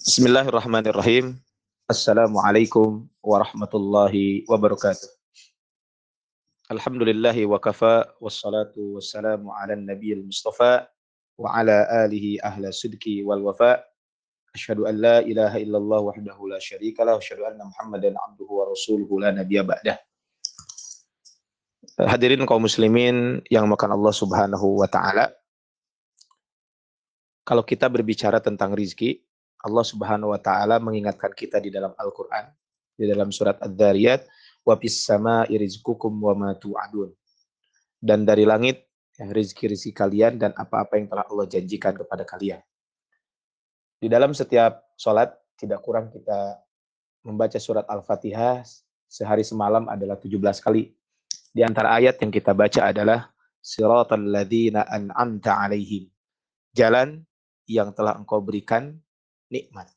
Bismillahirrahmanirrahim. Assalamualaikum warahmatullahi wabarakatuh. Alhamdulillahi wa kafa, wassalatu wassalamu ala nabiyil mustafa wa ala alihi ahla sidqi wal wafa. Asyhadu an la ilaha illallah wahdahu la syarika lah, wa asyhadu anna Muhammadan abduhu wa rasuluhu la nabiyya ba'dah. Hadirin kaum muslimin yang makan Allah Subhanahu wa taala. Kalau kita berbicara tentang rizki, Allah Subhanahu wa taala mengingatkan kita di dalam Al-Qur'an, di dalam surat Adz-Dzariyat, wa fis samaa'i rizqukum wa ma tu'adun. Dan dari langit ya, rezeki-rezeki kalian dan apa-apa yang telah Allah janjikan kepada kalian. Di dalam setiap salat tidak kurang kita membaca surat Al-Fatihah sehari semalam adalah 17 kali. Di antara ayat yang kita baca adalah siratal ladzina an'amta 'alaihim. Jalan yang telah engkau berikan nikmat.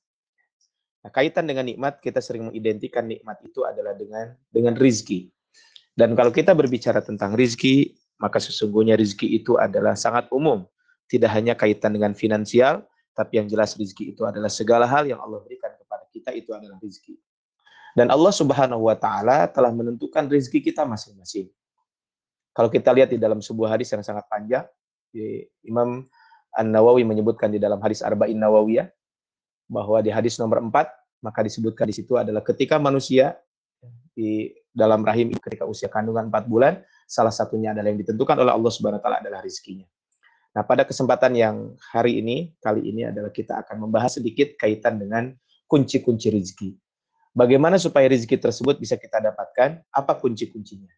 Nah, kaitan dengan nikmat, kita sering mengidentikan nikmat itu adalah dengan rizki. Dan kalau kita berbicara tentang rizki, maka sesungguhnya rizki itu adalah sangat umum. Tidak hanya kaitan dengan finansial, tapi yang jelas rizki itu adalah segala hal yang Allah berikan kepada kita itu adalah rizki. Dan Allah Subhanahu wa taala telah menentukan rizki kita masing-masing. Kalau kita lihat di dalam sebuah hadis yang sangat panjang, Imam An-Nawawi menyebutkan di dalam hadis Arba'in Nawawiyah, bahwa di hadis nomor 4, maka disebutkan di situ adalah ketika manusia di dalam rahim ketika usia kandungan 4 bulan, salah satunya adalah yang ditentukan oleh Allah Subhanahu wa taala adalah rezekinya. Nah, pada kesempatan yang kali ini adalah kita akan membahas sedikit kaitan dengan kunci-kunci rezeki. Bagaimana supaya rezeki tersebut bisa kita dapatkan? Apa kunci-kuncinya?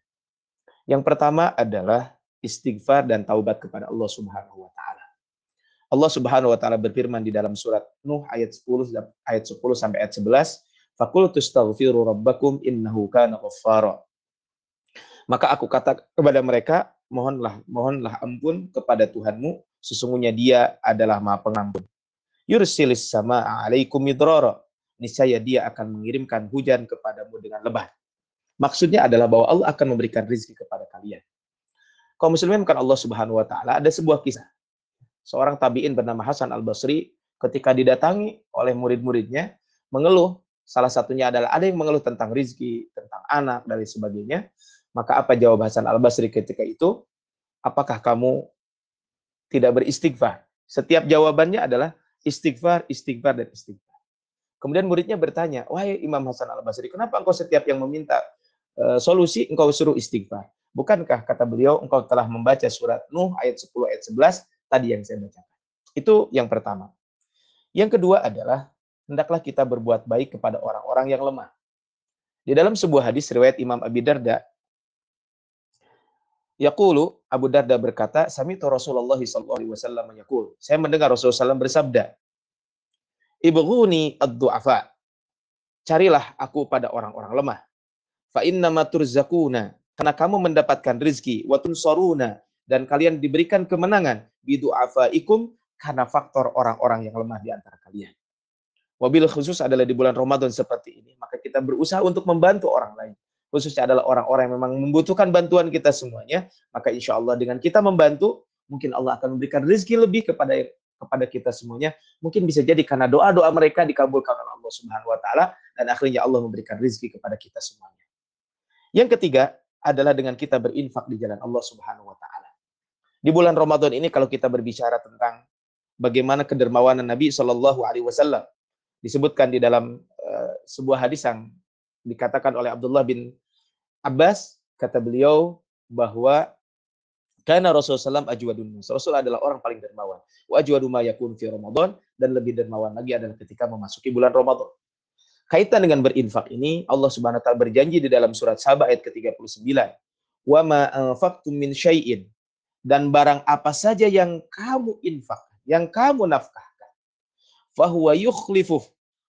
Yang pertama adalah istighfar dan taubat kepada Allah Subhanahu wa taala. Allah Subhanahu wa taala berfirman di dalam surat Nuh ayat 10 sampai ayat 11, faqultu astaghfiru rabbakum innahu kana ghaffara. Maka aku kata kepada mereka, mohonlah ampun kepada Tuhanmu, sesungguhnya Dia adalah Maha Pengampun. Yursilis samaa 'alaikum midrara. Niscaya Dia akan mengirimkan hujan kepadamu dengan lebat. Maksudnya adalah bahwa Allah akan memberikan rezeki kepada kalian. Kaum muslimin bukan Allah Subhanahu wa taala, ada sebuah kisah. Seorang tabi'in bernama Hasan al-Basri ketika didatangi oleh murid-muridnya mengeluh. Salah satunya adalah ada yang mengeluh tentang rizki, tentang anak, dan sebagainya. Maka apa jawab Hasan al-Basri ketika itu? Apakah kamu tidak beristighfar? Setiap jawabannya adalah istighfar, istighfar, dan istighfar. Kemudian muridnya bertanya, wahai Imam Hasan al-Basri, kenapa engkau setiap yang meminta solusi, engkau suruh istighfar? Bukankah, kata beliau, engkau telah membaca surat Nuh ayat 10, ayat 11, tadi yang saya bacakan. Itu yang pertama. Yang kedua adalah hendaklah kita berbuat baik kepada orang-orang yang lemah. Di dalam sebuah hadis riwayat Imam Abu Darda, yaqulu, Abu Darda berkata, sami'tu Rasulullah sallallahu alaihi wasallam yaqul. Saya mendengar Rasulullah SAW bersabda, ibghuni ad-du'afa. Carilah aku pada orang-orang lemah. Fa innama turzakuna, karena kamu mendapatkan rezeki, wa tunsaruna, dan kalian diberikan kemenangan bidu'afaikum karena faktor orang-orang yang lemah di antara kalian. Wabil khusus adalah di bulan Ramadan seperti ini, maka kita berusaha untuk membantu orang lain. Khususnya adalah orang-orang yang memang membutuhkan bantuan kita semuanya, maka insya Allah dengan kita membantu, mungkin Allah akan memberikan rezeki lebih kepada kita semuanya. Mungkin bisa jadi karena doa-doa mereka dikabulkan oleh Allah Subhanahu wa taala dan akhirnya Allah memberikan rezeki kepada kita semuanya. Yang ketiga adalah dengan kita berinfak di jalan Allah Subhanahu wa taala. Di bulan Ramadan ini kalau kita berbicara tentang bagaimana kedermawanan Nabi Shallallahu Alaihi Wasallam disebutkan di dalam sebuah hadis yang dikatakan oleh Abdullah bin Abbas, kata beliau bahwa karena Rasulullah ajwadun nas, Rasul adalah orang paling dermawan. Wa ajwadu ma yakun fi Ramadan, dan lebih dermawan lagi adalah ketika memasuki bulan Ramadan. Kaitan dengan berinfak ini Allah Subhanahu wa taala berjanji di dalam surat Saba ayat ke-39. Wa ma anfaqtum min syai'in, dan barang apa saja yang kamu infakkan, yang kamu nafkahkan, fahuwa yukhlifuh,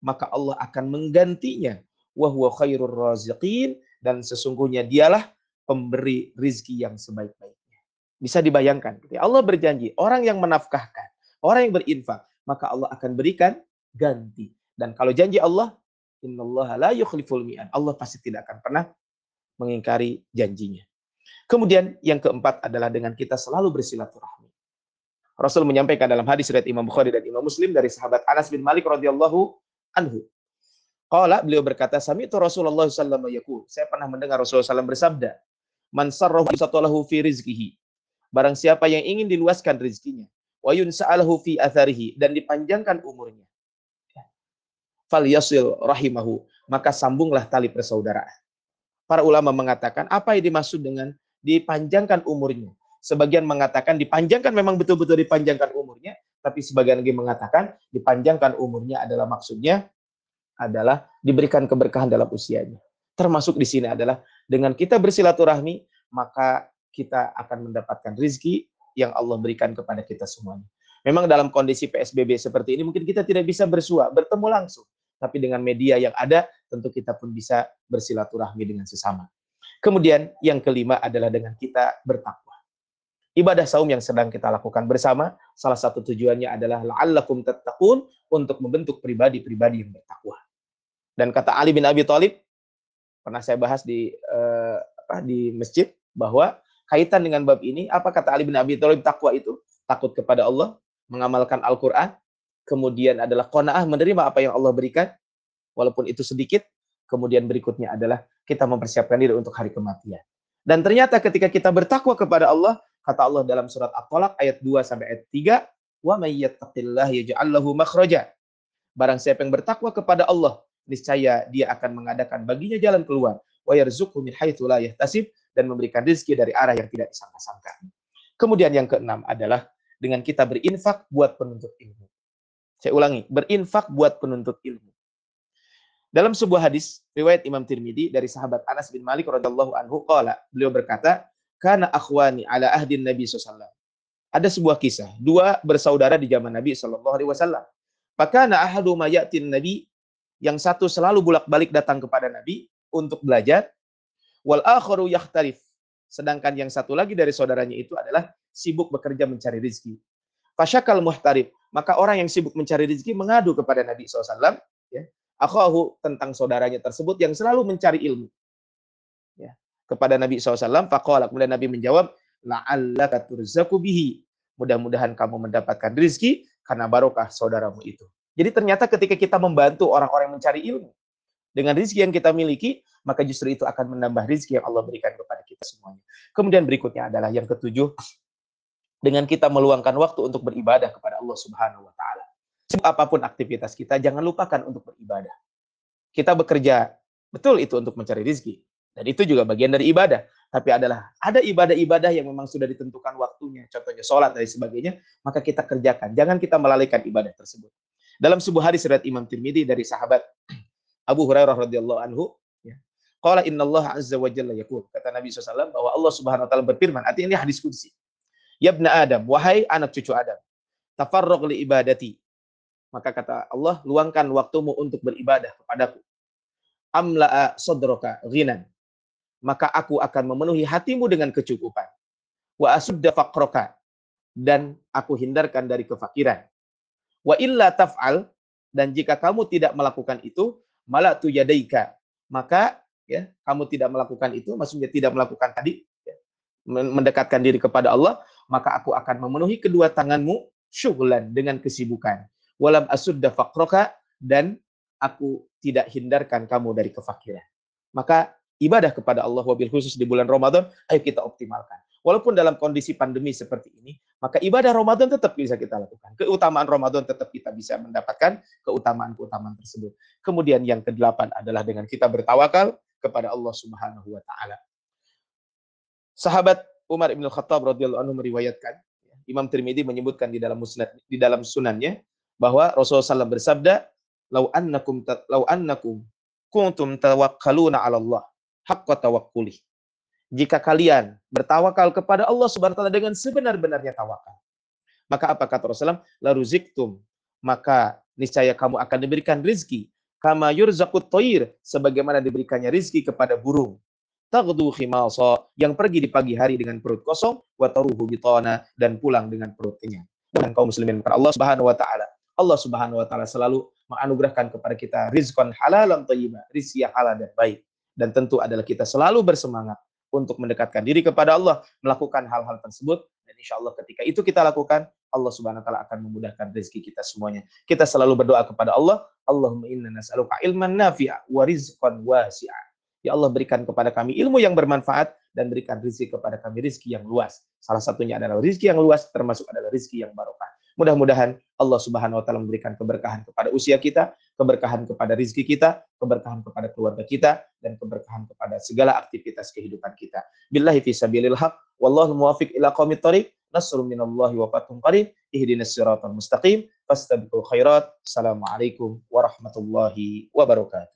maka Allah akan menggantinya, wa huwa khairur raziqin, dan sesungguhnya Dialah pemberi rizki yang sebaik-baiknya. Bisa dibayangkan, Allah berjanji, orang yang menafkahkan, orang yang berinfak, maka Allah akan berikan ganti. Dan kalau janji Allah, innallaha la yukhliful mi'ad, Allah pasti tidak akan pernah mengingkari janjinya. Kemudian yang keempat adalah dengan kita selalu bersilaturahmi. Rasul menyampaikan dalam hadis riwayat Imam Bukhari dan Imam Muslim dari sahabat Anas bin Malik radhiyallahu anhu. Qala, beliau berkata, sami'tu Rasulullah sallallahu alaihi wasallam, saya pernah mendengar Rasulullah sallallahu alaihi wasallam bersabda, man sarrahu yusatalahu fi rizqihi. Barang siapa yang ingin diluaskan rezekinya, wa yunsa'alahu fi atharihi, dan dipanjangkan umurnya, fal yasil rahimahu, maka sambunglah tali persaudaraan. Para ulama mengatakan, apa yang dimaksud dengan dipanjangkan umurnya? Sebagian mengatakan dipanjangkan memang betul-betul dipanjangkan umurnya, tapi sebagian lagi mengatakan dipanjangkan umurnya adalah maksudnya adalah diberikan keberkahan dalam usianya. Termasuk di sini adalah dengan kita bersilaturahmi, maka kita akan mendapatkan rizki yang Allah berikan kepada kita semuanya. Memang dalam kondisi PSBB seperti ini mungkin kita tidak bisa bersua, bertemu langsung. Tapi dengan media yang ada, tentu kita pun bisa bersilaturahmi dengan sesama. Kemudian yang kelima adalah dengan kita bertakwa. Ibadah saum yang sedang kita lakukan bersama, salah satu tujuannya adalah la'allakum tattaqun, untuk membentuk pribadi-pribadi yang bertakwa. Dan kata Ali bin Abi Talib, pernah saya bahas di masjid, bahwa kaitan dengan bab ini, apa kata Ali bin Abi Talib, takwa itu takut kepada Allah, mengamalkan Al-Quran, kemudian adalah qanaah, menerima apa yang Allah berikan, walaupun itu sedikit, kemudian berikutnya adalah kita mempersiapkan diri untuk hari kematian. Dan ternyata ketika kita bertakwa kepada Allah, kata Allah dalam surat At-Talaq ayat 2 sampai ayat 3, "Wa may yattaqillaha yaj'al lahu makhraja." Barang siapa yang bertakwa kepada Allah, niscaya dia akan mengadakan baginya jalan keluar. "Wa yarzuqhu min haitsu la yahtasib," dan memberikan rezeki dari arah yang tidak disangka-sangka. Kemudian yang keenam adalah dengan kita berinfak buat penuntut ilmu. Saya ulangi, berinfak buat penuntut ilmu. Dalam sebuah hadis riwayat Imam Tirmidzi dari sahabat Anas bin Malik radhiyallahu anhu, qala, beliau berkata, karena akhwani ala ahdin Nabi SAW. Ada sebuah kisah, dua bersaudara di zaman Nabi SAW. Pakana ahadu mayatin Nabi, yang satu selalu bolak-balik datang kepada Nabi untuk belajar. Wal akharu yahtarif. Sedangkan yang satu lagi dari saudaranya itu adalah sibuk bekerja mencari rezeki. Fasyakal muhtarif. Maka orang yang sibuk mencari rezeki mengadu kepada Nabi SAW. Ya, akhahu, tentang saudaranya tersebut yang selalu mencari ilmu. Ya, kepada Nabi SAW, faqala, kemudian Nabi menjawab, la'allaka turzaku bihi, mudah-mudahan kamu mendapatkan rizki karena barokah saudaramu itu. Jadi ternyata ketika kita membantu orang-orang yang mencari ilmu dengan rizki yang kita miliki, maka justru itu akan menambah rizki yang Allah berikan kepada kita semuanya. Kemudian berikutnya adalah yang ketujuh, dengan kita meluangkan waktu untuk beribadah kepada Allah Subhanahu wa Ta'ala. Apapun aktivitas kita, jangan lupakan untuk beribadah. Kita bekerja, betul itu untuk mencari rizki, dan itu juga bagian dari ibadah. Tapi adalah ada ibadah-ibadah yang memang sudah ditentukan waktunya. Contohnya sholat dan sebagainya. Maka kita kerjakan. Jangan kita melalaikan ibadah tersebut. Dalam sebuah hadis riwayat Imam Tirmidzi dari sahabat Abu Hurairah radhiyallahu anhu. Qala innallaha azza wa jalla yaqul. Kata Nabi SAW bahwa Allah subhanahu wa ta'ala berfirman. Artinya ini hadis qudsi. Yabna Adam. Wahai anak cucu Adam. Tafarruq li ibadati. Maka kata Allah, luangkan waktumu untuk beribadah kepadaku. Amla'a sadroka ghinan. Maka aku akan memenuhi hatimu dengan kecukupan. Wa asudda faqroka, dan aku hindarkan dari kefakiran. Wa illa taf'al, dan jika kamu tidak melakukan itu, malatu yadaika, maka ya, kamu tidak melakukan itu, maksudnya tidak melakukan tadi, ya, mendekatkan diri kepada Allah, maka aku akan memenuhi kedua tanganmu syughlan, dengan kesibukan. Walam asudda faqroka, dan aku tidak hindarkan kamu dari kefakiran. Maka ibadah kepada Allah wabil khusus di bulan Ramadan, ayo kita optimalkan. Walaupun dalam kondisi pandemi seperti ini, maka ibadah Ramadan tetap bisa kita lakukan. Keutamaan Ramadan tetap kita bisa mendapatkan keutamaan-keutamaan tersebut. Kemudian yang kedelapan adalah dengan kita bertawakal kepada Allah Subhanahu wa Ta'ala. Sahabat Umar Ibn Khattab radhiyallahu anhu meriwayatkan, Imam Tirmidzi menyebutkan di dalam sunannya bahwa Rasulullah SAW bersabda, "Lau annakum kuntum tawakkaluna 'ala Allah." Haqqa tawakkulih. Jika kalian bertawakal kepada Allah Subhanahu wa Ta'ala dengan sebenar-benarnya tawakal, maka apa kata Rasulullah? La ruziktum, maka niscaya kamu akan diberikan rizki. Kama yurzaqut toir, sebagaimana diberikannya rizki kepada burung. Taghdu khimasa, yang pergi di pagi hari dengan perut kosong, wa taruhu bitana, dan pulang dengan perut kenyang. Dan kaum muslimin kepada Allah Subhanahu wa Ta'ala. Allah Subhanahu wa Ta'ala selalu menganugerahkan kepada kita rizqan halalan thayyiban, rizki yang halal dan baik. Dan tentu adalah kita selalu bersemangat untuk mendekatkan diri kepada Allah, melakukan hal-hal tersebut. Dan insya Allah ketika itu kita lakukan, Allah Subhanahu wa taala akan memudahkan rezeki kita semuanya. Kita selalu berdoa kepada Allah, Allahumma inna nas'aluka ilman nafi'a wa rizqan wasi'a. Ya Allah, berikan kepada kami ilmu yang bermanfaat dan berikan rezeki kepada kami rezeki yang luas. Salah satunya adalah rezeki yang luas, termasuk adalah rezeki yang barokah. Mudah-mudahan Allah Subhanahu wa taala memberikan keberkahan kepada usia kita, keberkahan kepada rizki kita, keberkahan kepada keluarga kita, dan keberkahan kepada segala aktivitas kehidupan kita. Billahi fisabilil haq, wallahu muwafiq ila qaumit thariq, nasrun minallahi wa fathun qarib, ihdinas siratal mustaqim, fastabiqul khairat. Assalamualaikum warahmatullahi wabarakatuh.